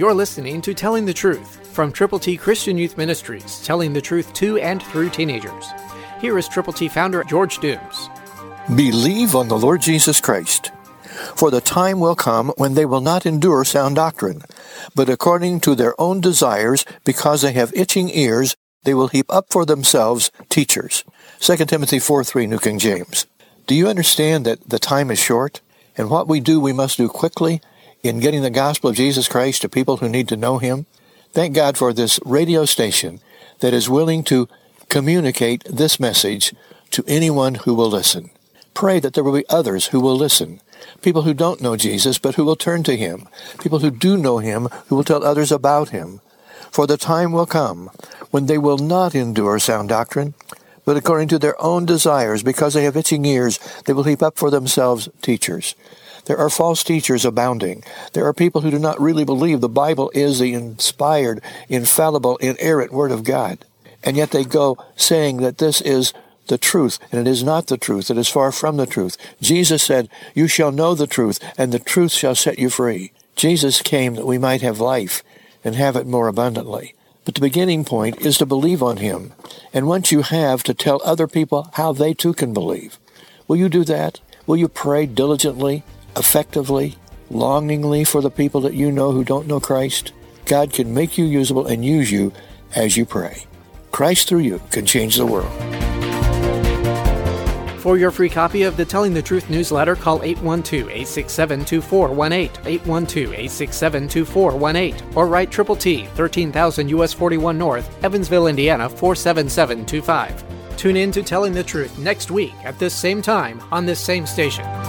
You're listening to Telling the Truth from Triple T Christian Youth Ministries, telling the truth to and through teenagers. Here is Triple T founder George Dooms. Believe on the Lord Jesus Christ, for the time will come when they will not endure sound doctrine, but according to their own desires, because they have itching ears, they will heap up for themselves teachers. 2 Timothy 4:3, New King James. Do you understand that the time is short? And what we do, we must do quickly in getting the gospel of Jesus Christ to people who need to know Him. Thank God for this radio station that is willing to communicate this message to anyone who will listen. Pray that there will be others who will listen, people who don't know Jesus but who will turn to Him, people who do know Him who will tell others about Him. For the time will come when they will not endure sound doctrine, but according to their own desires, because they have itching ears, they will heap up for themselves teachers. There are false teachers abounding. There are people who do not really believe the Bible is the inspired, infallible, inerrant Word of God. And yet they go saying that this is the truth, and it is not the truth. It is far from the truth. Jesus said, "You shall know the truth, and the truth shall set you free." Jesus came that we might have life and have it more abundantly. But the beginning point is to believe on Him. And once you have, to tell other people how they too can believe. Will you do that? Will you pray diligently, effectively, longingly for the people that you know who don't know Christ? God can make you usable and use you as you pray. Christ through you can change the world. For your free copy of the Telling the Truth newsletter, call 812-867-2418, 812-867-2418, or write Triple T, 13,000 U.S. 41 North, Evansville, Indiana, 47725. Tune in to Telling the Truth next week at this same time on this same station.